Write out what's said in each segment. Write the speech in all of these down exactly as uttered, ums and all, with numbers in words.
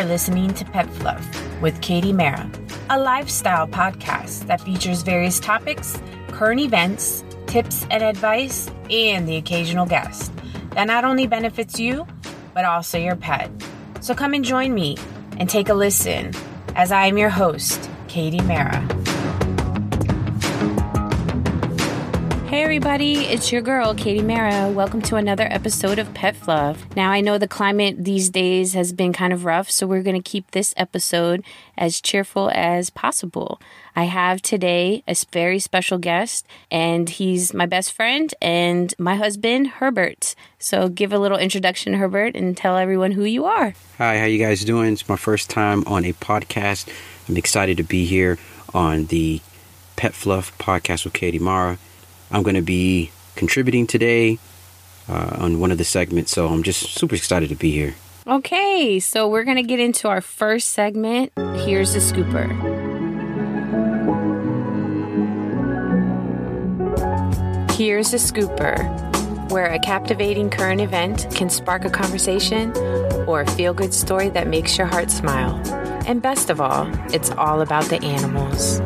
are listening to Pet Fluff with Katie Mara, a lifestyle podcast that features various topics, current events, tips and advice, and the occasional guest that not only benefits you, but also your pet. So come and join me and take a listen as I am your host, Katie Mara. Hey everybody, it's your girl, Katie Mara. Welcome to another episode of Pet Fluff. Now I know the climate these days has been kind of rough, so we're going to keep this episode as cheerful as possible. I have today a very special guest, and he's my best friend and my husband, Herbert. So give a little introduction, Herbert, and tell everyone who you are. Hi, how you guys doing? It's my first time on a podcast. I'm excited to be here on the Pet Fluff podcast with Katie Mara. I'm going to be contributing today uh, on one of the segments, so I'm just super excited to be here. Okay, so we're going to get into our first segment. Here's the scooper. Here's the scooper, where a captivating current event can spark a conversation or a feel-good story that makes your heart smile. And best of all, it's all about the animals.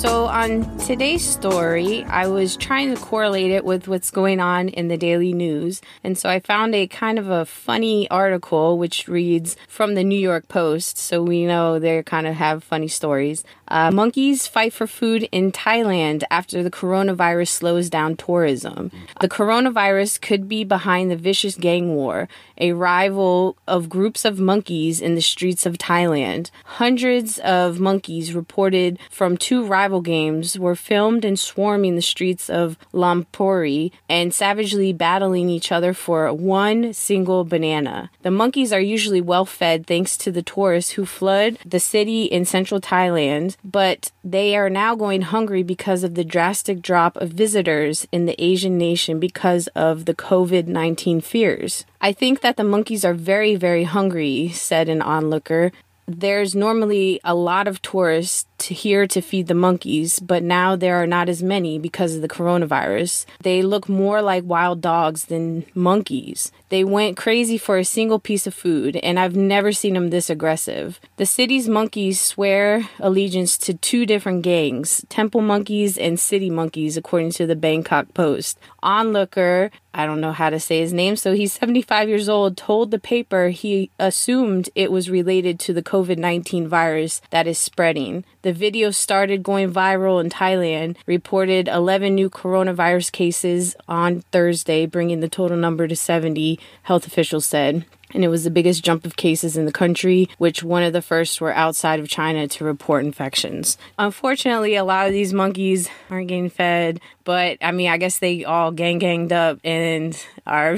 So on today's story, I was trying to correlate it with what's going on in the daily news. And so I found a kind of a funny article, which reads from the New York Post. So we know they kind of have funny stories. Uh, monkeys fight for food in Thailand after the coronavirus slows down tourism. The coronavirus could be behind the vicious gang war, a rival of groups of monkeys in the streets of Thailand. Hundreds of monkeys reported from two rival games were filmed and swarming the streets of Lampori and savagely battling each other for one single banana. The monkeys are usually well fed thanks to the tourists who flood the city in central Thailand, but they are now going hungry because of the drastic drop of visitors in the Asian nation because of the covid nineteen fears. I think that the monkeys are very, very hungry, said an onlooker. There's normally a lot of tourists to here to feed the monkeys, but now there are not as many because of the coronavirus. They look more like wild dogs than monkeys. They went crazy for a single piece of food, and I've never seen them this aggressive. The city's monkeys swear allegiance to two different gangs, temple monkeys and city monkeys, according to the Bangkok Post. Onlooker, I don't know how to say his name, so he's seventy-five years old, told the paper he assumed it was related to the covid nineteen virus that is spreading. The video started going viral in Thailand, reported eleven new coronavirus cases on Thursday, bringing the total number to seventy, health officials said. And it was the biggest jump of cases in the country, which one of the first were outside of China to report infections. Unfortunately, a lot of these monkeys aren't getting fed, but I mean, I guess they all gang ganged up and are.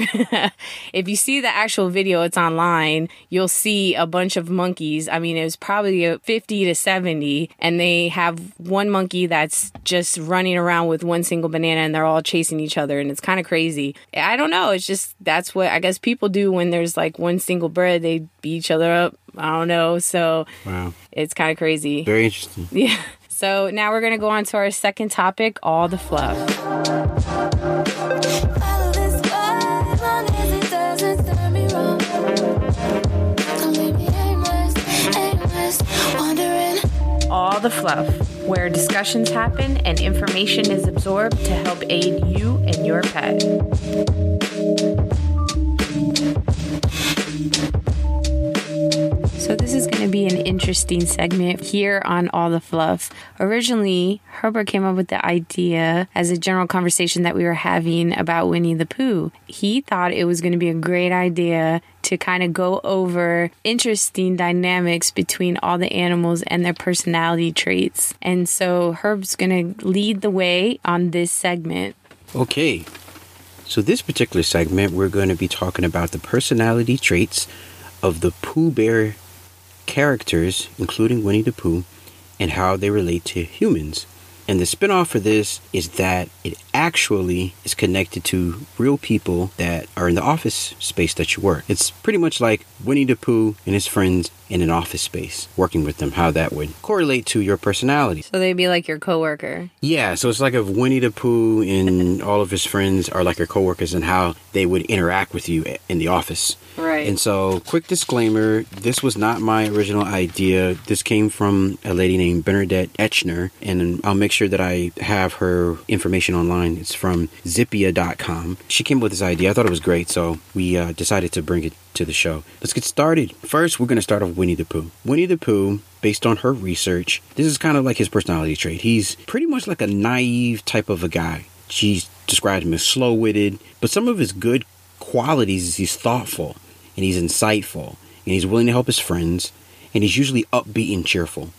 If you see the actual video, it's online, you'll see a bunch of monkeys. I mean, it was probably fifty to seventy, and they have one monkey that's just running around with one single banana, and they're all chasing each other, and it's kind of crazy. I don't know. It's just, that's what I guess people do when there's like one single bread, they beat each other up. I don't know. So wow. It's kind of crazy. Very interesting. Yeah. So now we're going to go on to our second topic, all the fluff. All the fluff, where discussions happen and information is absorbed to help aid you and your pet. So this is going to be an interesting segment here on All the Fluff. Originally, Herbert came up with the idea as a general conversation that we were having about Winnie the Pooh. He thought it was going to be a great idea to kind of go over interesting dynamics between all the animals and their personality traits. And so Herb's going to lead the way on this segment. Okay. So this particular segment, we're going to be talking about the personality traits of the Pooh Bear characters, including Winnie the Pooh, and how they relate to humans. And the spinoff for this is that it actually is connected to real people that are in the office space that you work. It's pretty much like Winnie the Pooh and his friends in an office space, working with them, how that would correlate to your personality. So they'd be like your coworker. Yeah, so it's like if Winnie the Pooh and all of his friends are like your coworkers and how they would interact with you in the office. Right. And so, quick disclaimer, this was not my original idea. This came from a lady named Bernadette Etchner, and I'll make sure that I have her information online. It's from zippia dot com. She came up with this idea. I thought it was great, so we uh, decided to bring it to the show. Let's get started. First, we're going to start off Winnie the Pooh. Winnie the Pooh, based on her research, this is kind of like his personality trait. He's pretty much like a naive type of a guy. She described him as slow-witted, but some of his good qualities is he's thoughtful, and he's insightful, and he's willing to help his friends, and he's usually upbeat and cheerful.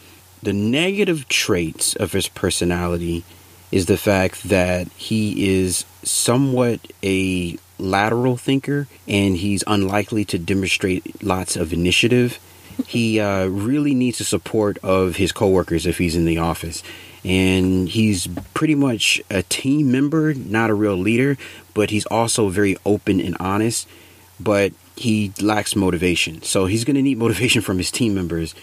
The negative traits of his personality is the fact that he is somewhat a lateral thinker, and he's unlikely to demonstrate lots of initiative. He uh, really needs the support of his coworkers if he's in the office. And he's pretty much a team member, not a real leader, but he's also very open and honest, but he lacks motivation. So he's going to need motivation from his team members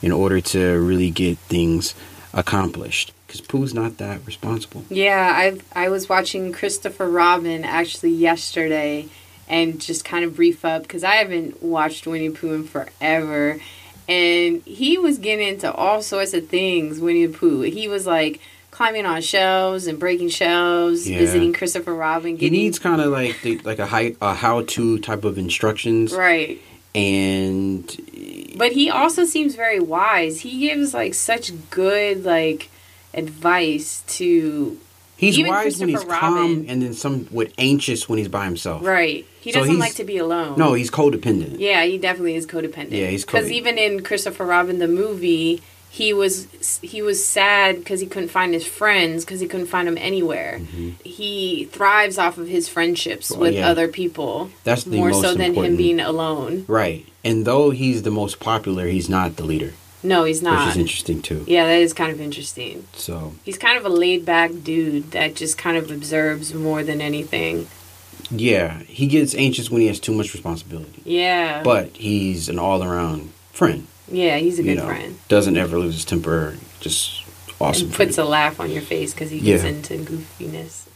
in order to really get things accomplished. Pooh's not that responsible. Yeah, I I was watching Christopher Robin actually yesterday and just kind of brief up because I haven't watched Winnie the Pooh in forever. And he was getting into all sorts of things, Winnie the Pooh. He was like climbing on shelves and breaking shelves, yeah. Visiting Christopher Robin. Getting... He needs kind of like the, like a, high, a how-to type of instructions. Right. And... But he also seems very wise. He gives like such good like... advice to he's even wise when he's Robin. Calm and then somewhat anxious when he's by himself. Right. He doesn't so like to be alone. No, he's codependent. Yeah, he definitely is codependent. Yeah, he's codependent. Because even in Christopher Robin the movie, he was he was sad because he couldn't find his friends because he couldn't find them anywhere. Mm-hmm. He thrives off of his friendships well, with yeah. other people. That's the more most so than important. Him being alone. Right. And though he's the most popular, he's not the leader. No, he's not. Which is interesting, too. Yeah, that is kind of interesting. So he's kind of a laid-back dude that just kind of observes more than anything. Yeah, he gets anxious when he has too much responsibility. Yeah. But he's an all-around friend. Yeah, he's a good you know, friend. Doesn't ever lose his temper. Just awesome. And puts friend. A laugh on your face because he gets yeah. into goofiness.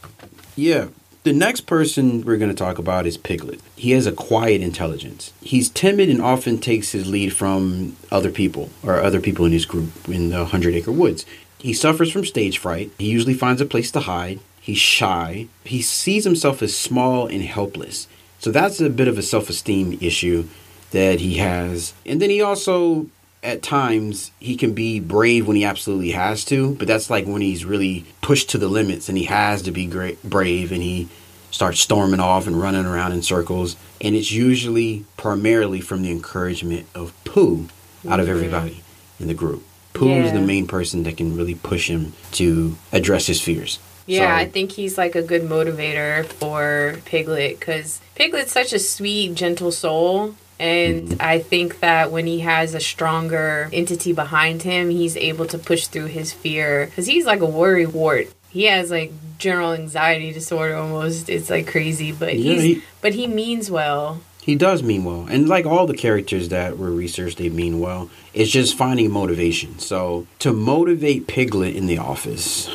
Yeah. The next person we're going to talk about is Piglet. He has a quiet intelligence. He's timid and often takes his lead from other people or other people in his group in the Hundred Acre Woods. He suffers from stage fright. He usually finds a place to hide. He's shy. He sees himself as small and helpless. So that's a bit of a self-esteem issue that he has. And then he also, at times, he can be brave when he absolutely has to, but that's like when he's really pushed to the limits and he has to be great, brave and he starts storming off and running around in circles. And it's usually primarily from the encouragement of Pooh out of everybody in the group. Pooh's yeah. the main person that can really push him to address his fears. Yeah, so, I think he's like a good motivator for Piglet because Piglet's such a sweet, gentle soul. And I think that when he has a stronger entity behind him, he's able to push through his fear. Because he's like a worrywart. He has like general anxiety disorder almost. It's like crazy. But, yeah, he's, he, but he means well. He does mean well. And like all the characters that were researched, they mean well. It's just finding motivation. So to motivate Piglet in the office,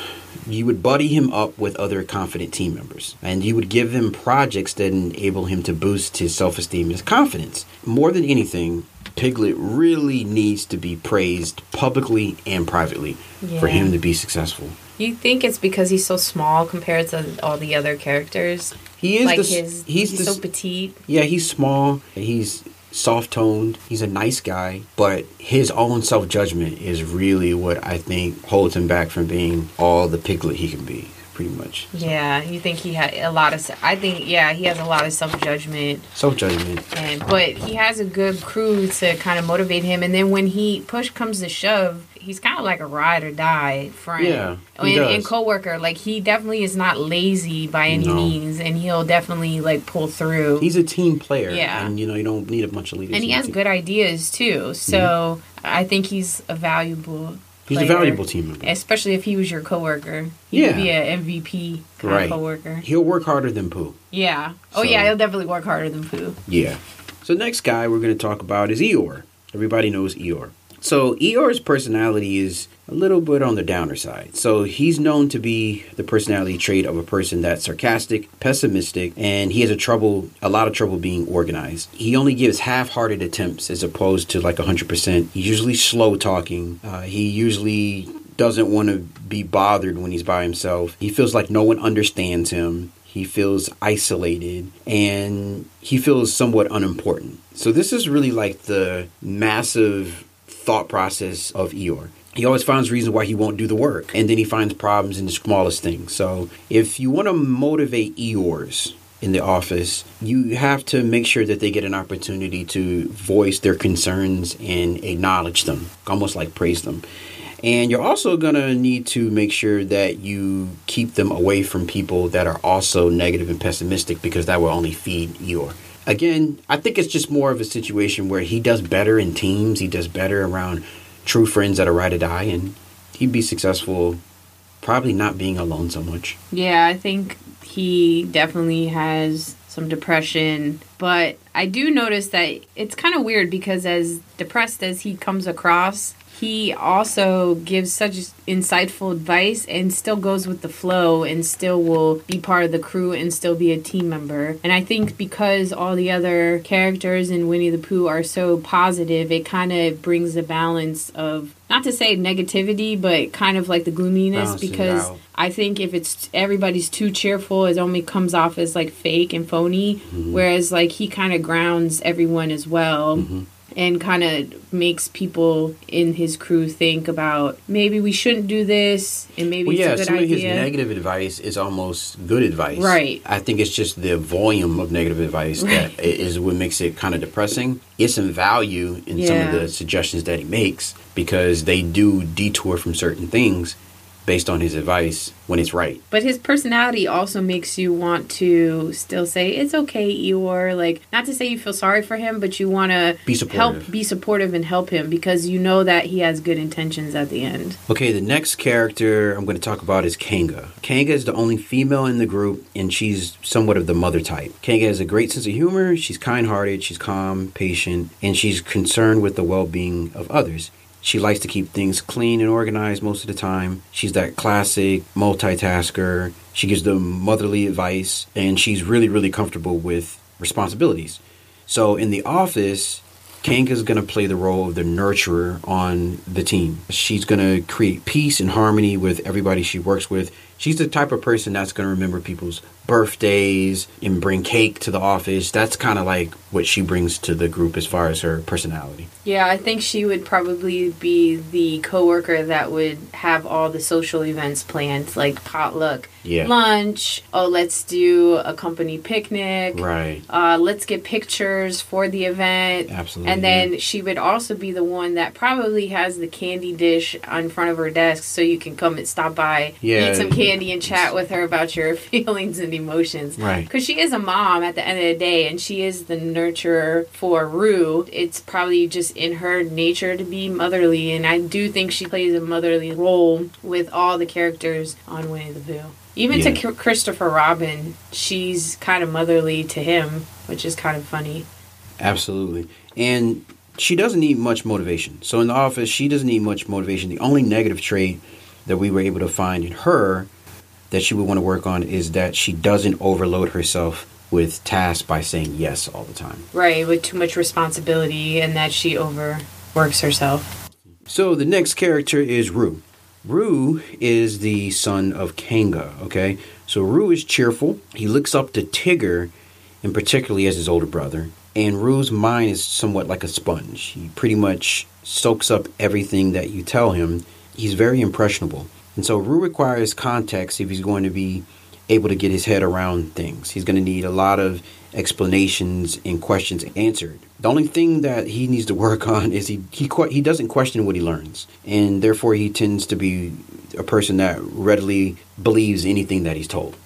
you would buddy him up with other confident team members, and you would give him projects that enable him to boost his self-esteem and his confidence. More than anything, Piglet really needs to be praised publicly and privately yeah. for him to be successful. You think it's because he's so small compared to all the other characters? He is. Like the, his, he's, he's the, so petite. Yeah, he's small. He's soft-toned. He's a nice guy, but his own self-judgment is really what I think holds him back from being all the Piglet he can be, pretty much. So. Yeah, you think he had a lot of... I think, yeah, he has a lot of self-judgment. Self-judgment. And, but he has a good crew to kind of motivate him, and then when he push comes to shove, he's kind of like a ride-or-die friend. Yeah, he and, does. And co-worker. Like, he definitely is not lazy by any no. means, and he'll definitely, like, pull through. He's a team player. Yeah. And, you know, you don't need a bunch of leaders. And he has team. Good ideas, too. So, mm-hmm. I think he's a valuable He's player, a valuable team member. Especially if he was your coworker. He yeah. would be an M V P kind right. of coworker. He'll work harder than Pooh. Yeah. Oh, so, yeah, he'll definitely work harder than Pooh. Yeah. So next guy we're going to talk about is Eeyore. Everybody knows Eeyore. So Eeyore's personality is a little bit on the downer side. So he's known to be the personality trait of a person that's sarcastic, pessimistic, and he has a trouble, a lot of trouble being organized. He only gives half-hearted attempts as opposed to like one hundred percent. He's usually slow talking. Uh, he usually doesn't want to be bothered when he's by himself. He feels like no one understands him. He feels isolated, and he feels somewhat unimportant. So this is really like the massive thought process of Eeyore. He always finds reasons why he won't do the work, and then he finds problems in the smallest things. So if you want to motivate Eeyores in the office, you have to make sure that they get an opportunity to voice their concerns and acknowledge them, almost like praise them. And you're also going to need to make sure that you keep them away from people that are also negative and pessimistic, because that will only feed Eeyore. Again, I think it's just more of a situation where he does better in teams. He does better around true friends that are ride or die, and he'd be successful probably not being alone so much. Yeah, I think he definitely has some depression. But I do notice that it's kind of weird, because as depressed as he comes across, he also gives such insightful advice and still goes with the flow and still will be part of the crew and still be a team member. And I think because all the other characters in Winnie the Pooh are so positive, it kind of brings the balance of, not to say negativity, but kind of like the gloominess. Bouncing because out. I think if it's everybody's too cheerful, it only comes off as like fake and phony, mm-hmm. whereas like he kind of grounds everyone as well. Mm-hmm. And kind of makes people in his crew think about, maybe we shouldn't do this, and maybe well, it's yeah, a good idea. Yeah, some of his negative advice is almost good advice. Right. I think it's just the volume of negative advice right. that is what makes it kind of depressing. It's some value in yeah. some of the suggestions that he makes, because they do detour from certain things based on his advice when it's right. But his personality also makes you want to still say, it's okay, Eeyore. Like, not to say you feel sorry for him, but you want to be supportive. help, be supportive and help him, because you know that he has good intentions at the end. Okay, the next character I'm going to talk about is Kanga. Kanga is the only female in the group, and she's somewhat of the mother type. Kanga has a great sense of humor. She's kind-hearted, she's calm, patient, and she's concerned with the well-being of others. She likes to keep things clean and organized most of the time. She's that classic multitasker. She gives them motherly advice, and she's really, really comfortable with responsibilities. So in the office, Kanga's going to play the role of the nurturer on the team. She's going to create peace and harmony with everybody she works with. She's the type of person that's going to remember people's birthdays and bring cake to the office. That's kind of like what she brings to the group as far as her personality. Yeah, I think she would probably be the coworker that would have all the social events planned, like potluck, yeah. lunch, oh, let's do a company picnic. Right. Uh, let's get pictures for the event. Absolutely. And then she would also be the one that probably has the candy dish in front of her desk, so you can come and stop by, yeah. eat some candy, and chat with her about your feelings and emotions. Right. Because she is a mom at the end of the day, and she is the nurturer for Roo. It's probably just in her nature to be motherly, and I do think she plays a motherly role with all the characters on Winnie the Pooh. Even yeah. to C- Christopher Robin, she's kind of motherly to him, which is kind of funny. Absolutely. And she doesn't need much motivation. So in the office, she doesn't need much motivation. The only negative trait that we were able to find in her that she would want to work on is that she doesn't overload herself with tasks by saying yes all the time. Right, with too much responsibility, and that she overworks herself. So the next character is Roo. Roo is the son of Kanga, okay? So Roo is cheerful. He looks up to Tigger, and particularly as his older brother. And Roo's mind is somewhat like a sponge. He pretty much soaks up everything that you tell him. He's very impressionable. And so Roo requires context if he's going to be able to get his head around things. He's going to need a lot of explanations and questions answered. The only thing that he needs to work on is he he, he doesn't question what he learns. And therefore, he tends to be a person that readily believes anything that he's told.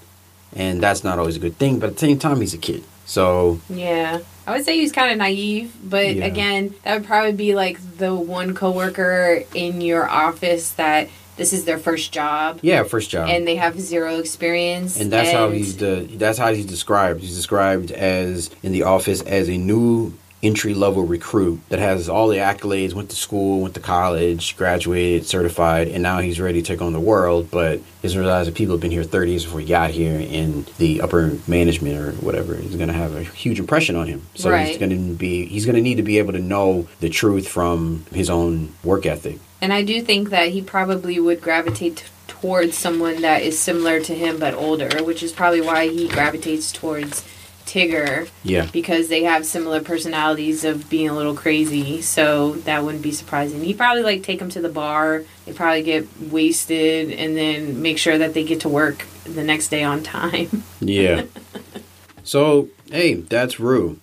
And that's not always a good thing, but at the same time, he's a kid. So yeah, I would say he was kind of naive, but yeah. Again, that would probably be like the one coworker in your office that this is their first job. Yeah, first job, and they have zero experience. And that's and how he's de- that's how he's described. He's described as in the office as a new entry level recruit that has all the accolades, went to school, went to college, graduated, certified, and now he's ready to take on the world, but doesn't realize that people have been here thirty years before he got here, and the upper management or whatever is going to have a huge impression on him. So right. he's going to be he's going to need to be able to know the truth from his own work ethic. And I do think that he probably would gravitate t- towards someone that is similar to him but older, which is probably why he gravitates towards Tigger, yeah, because they have similar personalities of being a little crazy, so that wouldn't be surprising. He'd probably like take them to the bar, they probably get wasted, and then make sure that they get to work the next day on time. Yeah. So, hey, that's Rue,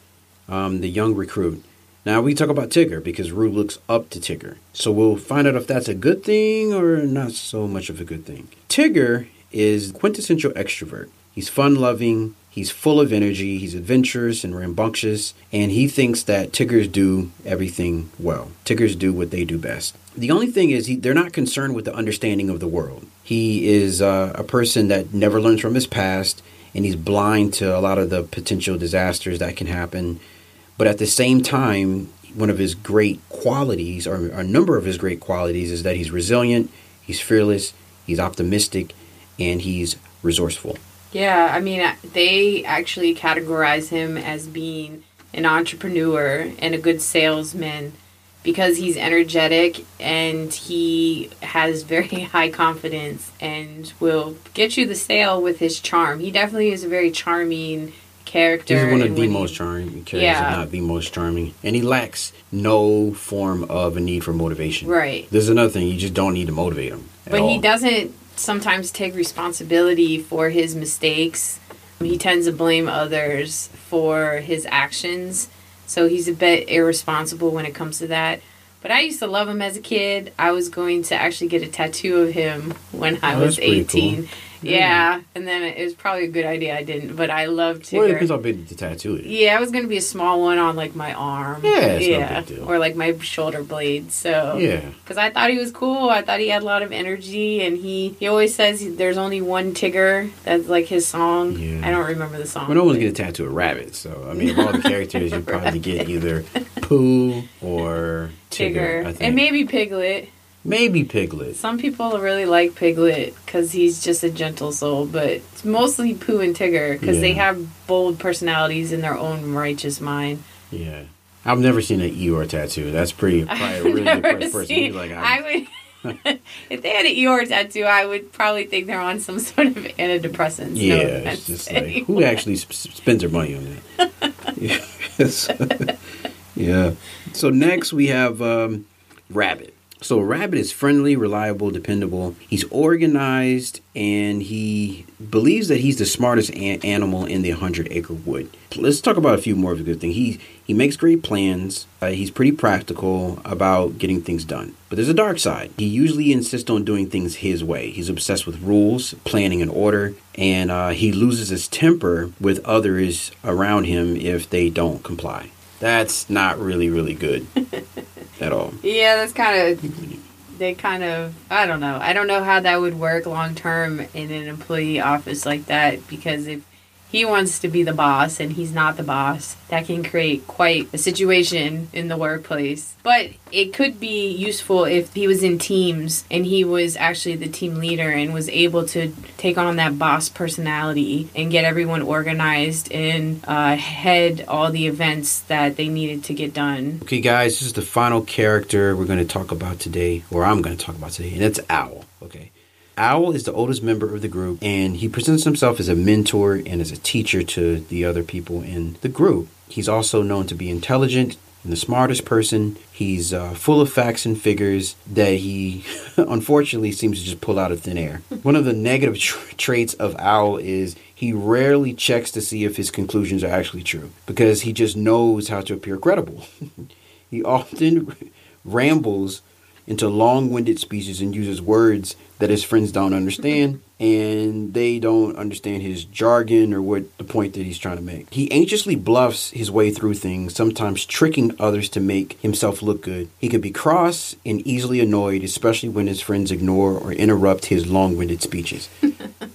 um, the young recruit. Now, we talk about Tigger because Rue looks up to Tigger. So we'll find out if that's a good thing or not so much of a good thing. Tigger is quintessential extrovert. He's fun-loving, he's full of energy, he's adventurous and rambunctious, and he thinks that Tiggers do everything well. Tiggers do what they do best. The only thing is he, they're not concerned with the understanding of the world. He is uh, a person that never learns from his past, and he's blind to a lot of the potential disasters that can happen. But at the same time, one of his great qualities, or a number of his great qualities, is that he's resilient, he's fearless, he's optimistic, and he's resourceful. Yeah, I mean, they actually categorize him as being an entrepreneur and a good salesman because he's energetic and he has very high confidence and will get you the sale with his charm. He definitely is a very charming character. He's one of the most charming characters, yeah. If not the most charming. And he lacks no form of a need for motivation. Right. There's another thing. You just don't need to motivate him at all. But he doesn't sometimes take responsibility for his mistakes. He tends to blame others for his actions, so he's a bit irresponsible when it comes to that. But I used to love him as a kid. I was going to actually get a tattoo of him when I oh, was eighteen. Cool. Yeah. yeah, and then it was probably a good idea I didn't, but I loved Tigger. Well, it depends how big the tattoo is. Yeah, it was going to be a small one on, like, my arm. Yeah, it's yeah. no big deal. Or, like, my shoulder blade, so. Yeah. Because I thought he was cool. I thought he had a lot of energy, and he, he always says there's only one Tigger. That's, like, his song. Yeah. I don't remember the song. Well, no one's going to tattoo a rabbit, so, I mean, of all the characters, you probably get either Pooh or Tigger, Tigger. I think. And maybe Piglet. Maybe Piglet. Some people really like Piglet because he's just a gentle soul, but it's mostly Pooh and Tigger because yeah. they have bold personalities in their own righteous mind. Yeah. I've never seen an Eeyore tattoo. That's pretty, probably I've a really depressed person. Seen, like, I would, if they had an Eeyore tattoo, I would probably think they're on some sort of antidepressants. Yeah, no it's just like, anyone. Who actually sp- spends their money on that? Yeah. So next we have um, Rabbit. So Rabbit is friendly, reliable, dependable. He's organized, and he believes that he's the smartest an- animal in the Hundred Acre Wood. Let's talk about a few more of the good things. He he makes great plans. Uh, he's pretty practical about getting things done. But there's a dark side. He usually insists on doing things his way. He's obsessed with rules, planning, and order. And uh, he loses his temper with others around him if they don't comply. That's not really, really good. At all. Yeah, that's kind of, they kind of, I don't know. I don't know how that would work long term in an employee office like that, because if he wants to be the boss and he's not the boss, that can create quite a situation in the workplace. But it could be useful if he was in teams and he was actually the team leader and was able to take on that boss personality and get everyone organized and uh, head all the events that they needed to get done. Okay, guys, this is the final character we're going to talk about today, or I'm going to talk about today, and it's Owl. Okay. Owl is the oldest member of the group, and he presents himself as a mentor and as a teacher to the other people in the group. He's also known to be intelligent and the smartest person. He's uh, full of facts and figures that he, unfortunately, seems to just pull out of thin air. One of the negative tra- traits of Owl is he rarely checks to see if his conclusions are actually true, because he just knows how to appear credible. He often rambles into long-winded speeches and uses words that his friends don't understand, and they don't understand his jargon or what the point that he's trying to make. He anxiously bluffs his way through things, sometimes tricking others to make himself look good. He can be cross and easily annoyed, especially when his friends ignore or interrupt his long-winded speeches.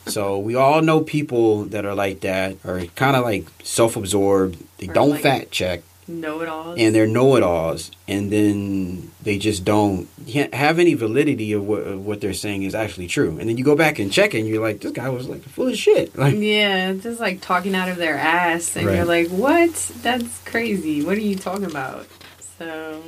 So we all know people that are like that, are kind of like self-absorbed. They or don't like fact-check. Know-it-alls. And they're know-it-alls. And then they just don't have any validity of what, of what they're saying is actually true. And then you go back and check it, and you're like, this guy was like full of shit. Like, yeah, just like talking out of their ass. And right. You're like, what? That's crazy. What are you talking about? So...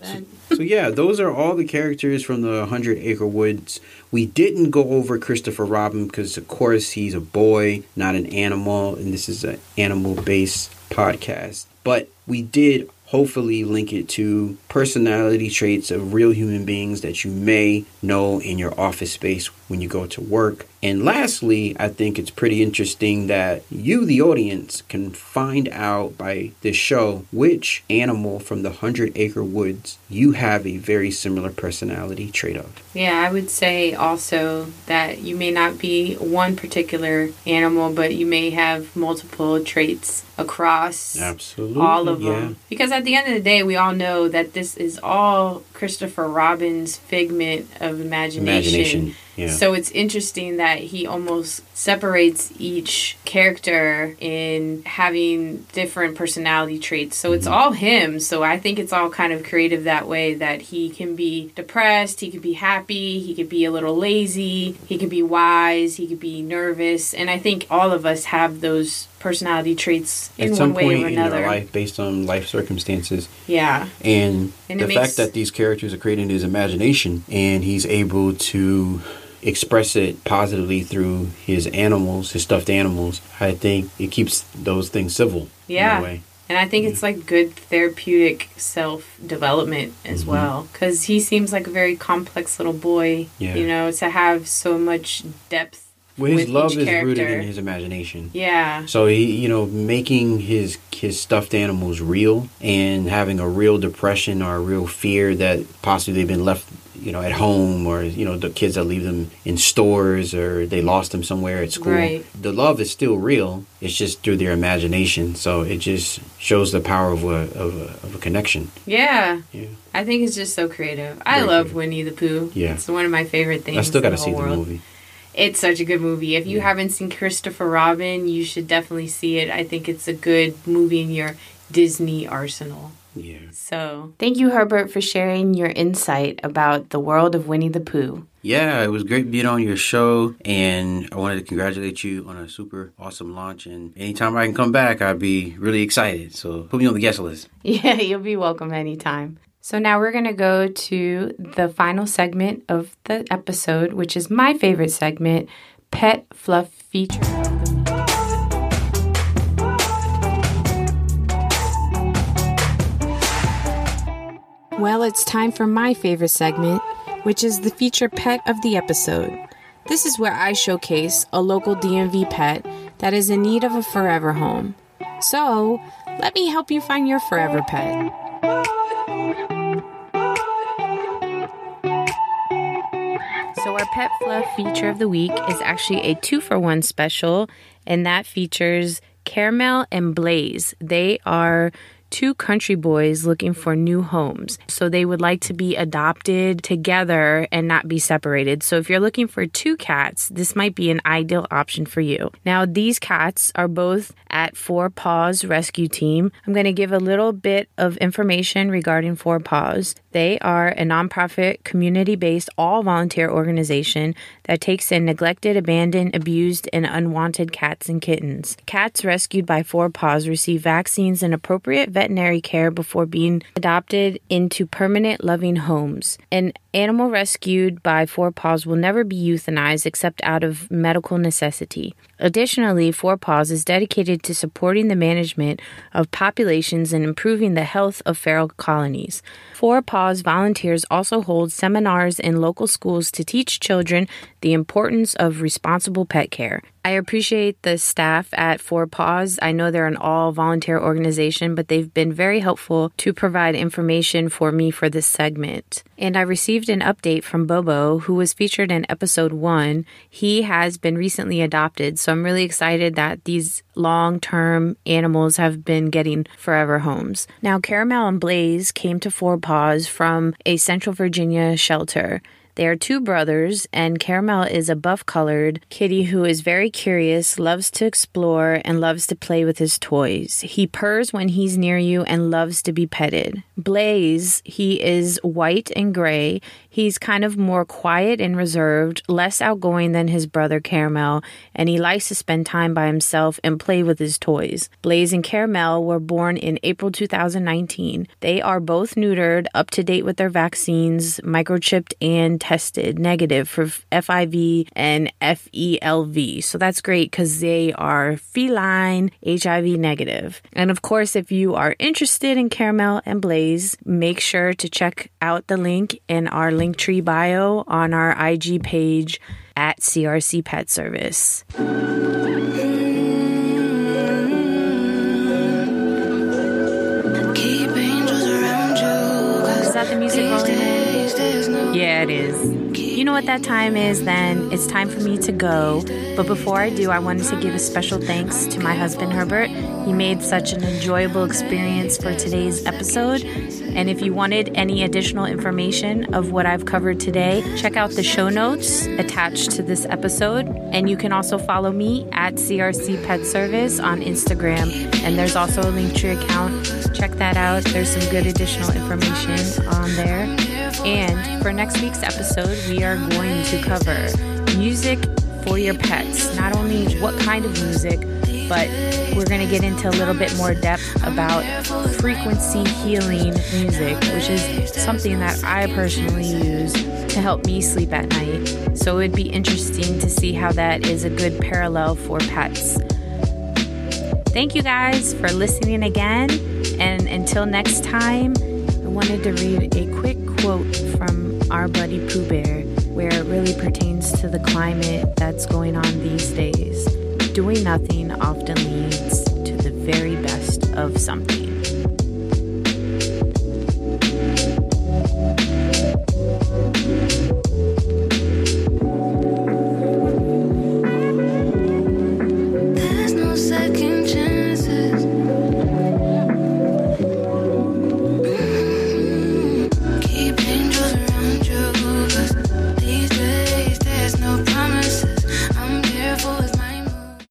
So, so yeah, those are all the characters from the Hundred Acre Woods. We didn't go over Christopher Robin because, of course, he's a boy, not an animal, and this is an animal-based podcast. But we did hopefully link it to personality traits of real human beings that you may know in your office space when you go to work. And lastly, I think it's pretty interesting that you, the audience, can find out by this show which animal from the Hundred Acre Woods you have a very similar personality trait of. Yeah, I would say also that you may not be one particular animal, but you may have multiple traits across Absolutely, all of yeah. them. Because at the end of the day, we all know that this is all Christopher Robin's figment of imagination. Imagination. Yeah. So it's interesting that he almost separates each character in having different personality traits. So it's all him. So I think it's all kind of creative that way, that he can be depressed, he could be happy, he could be a little lazy, he could be wise, he could be nervous. And I think all of us have those personality traits in one way or another. At some point in our life, based on life circumstances. Yeah. And, and the fact that these characters are created in his imagination, and he's able to express it positively through his animals, his stuffed animals, I think it keeps those things civil yeah. in a way. And I think yeah. it's like good therapeutic self-development as mm-hmm. well. Because he seems like a very complex little boy, yeah. you know, to have so much depth. Well, his love is character. Rooted in his imagination. Yeah. So, he, you know, making his his stuffed animals real and having a real depression or a real fear that possibly they've been left, you know, at home, or, you know, the kids that leave them in stores, or they lost them somewhere at school. Right. The love is still real. It's just through their imagination. So it just shows the power of a, of a, of a connection. Yeah. Yeah. I think it's just so creative. I Very love creative. Winnie the Pooh. Yeah. It's one of my favorite things. I still got to see the world. movie. It's such a good movie. If you yeah. haven't seen Christopher Robin, you should definitely see it. I think it's a good movie in your Disney arsenal. Yeah. So thank you, Herbert, for sharing your insight about the world of Winnie the Pooh. Yeah, it was great being on your show, and I wanted to congratulate you on a super awesome launch. And anytime I can come back, I'd be really excited. So put me on the guest list. Yeah, you'll be welcome anytime. So now we're going to go to the final segment of the episode, which is my favorite segment, Pet Fluff Feature of the Week. Well, it's time for my favorite segment, which is the feature pet of the episode. This is where I showcase a local D M V pet that is in need of a forever home. So let me help you find your forever pet. So our Pet Fluff feature of the week is actually a two-for-one special, and that features Caramel and Blaze. They are two country boys looking for new homes. So they would like to be adopted together and not be separated. So if you're looking for two cats, this might be an ideal option for you. Now, these cats are both at Four Paws Rescue Team. I'm going to give a little bit of information regarding Four Paws. They are a nonprofit, community-based, all-volunteer organization that takes in neglected, abandoned, abused, and unwanted cats and kittens. Cats rescued by Four Paws receive vaccines and appropriate veterinary care before being adopted into permanent loving homes. An animal rescued by Four Paws will never be euthanized except out of medical necessity. Additionally, Four Paws is dedicated to supporting the management of populations and improving the health of feral colonies. Four Paws volunteers also hold seminars in local schools to teach children the importance of responsible pet care. I appreciate the staff at Four Paws. I know they're an all-volunteer organization, but they've been very helpful to provide information for me for this segment. And I received an update from Bobo, who was featured in episode one. He has been recently adopted, so I'm really excited that these long-term animals have been getting forever homes. Now, Caramel and Blaze came to Four Paws from a Central Virginia shelter. They are two brothers, and Caramel is a buff-colored kitty who is very curious, loves to explore, and loves to play with his toys. He purrs when he's near you and loves to be petted. Blaze, he is white and gray. He's kind of more quiet and reserved, less outgoing than his brother Caramel, and he likes to spend time by himself and play with his toys. Blaze and Caramel were born in April two thousand nineteen. They are both neutered, up to date with their vaccines, microchipped, and tested negative for F I V and F E L V. So that's great because they are feline H I V negative. And of course, if you are interested in Caramel and Blaze, make sure to check out the link in our Linktree bio on our I G page at C R C Pet Service. Is that the music rolling? Yeah, it is. You know what that time is then. It's time for me to go. But before I do, I wanted to give a special thanks to my husband, Herbert. He made such an enjoyable experience for today's episode. And if you wanted any additional information of what I've covered today, check out the show notes attached to this episode. And you can also follow me at C R C Pet Service on Instagram. And there's also a Linktree account. Check that out. There's some good additional information on there. And for next week's episode, we are going to cover music for your pets. Not only what kind of music, but we're going to get into a little bit more depth about frequency healing music, which is something that I personally use to help me sleep at night. So it'd be interesting to see how that is a good parallel for pets. Thank you guys for listening again. And until next time, I wanted to read a quick quote from our buddy Pooh Bear, where it really pertains to the climate that's going on these days. Doing nothing often leads to the very best of something.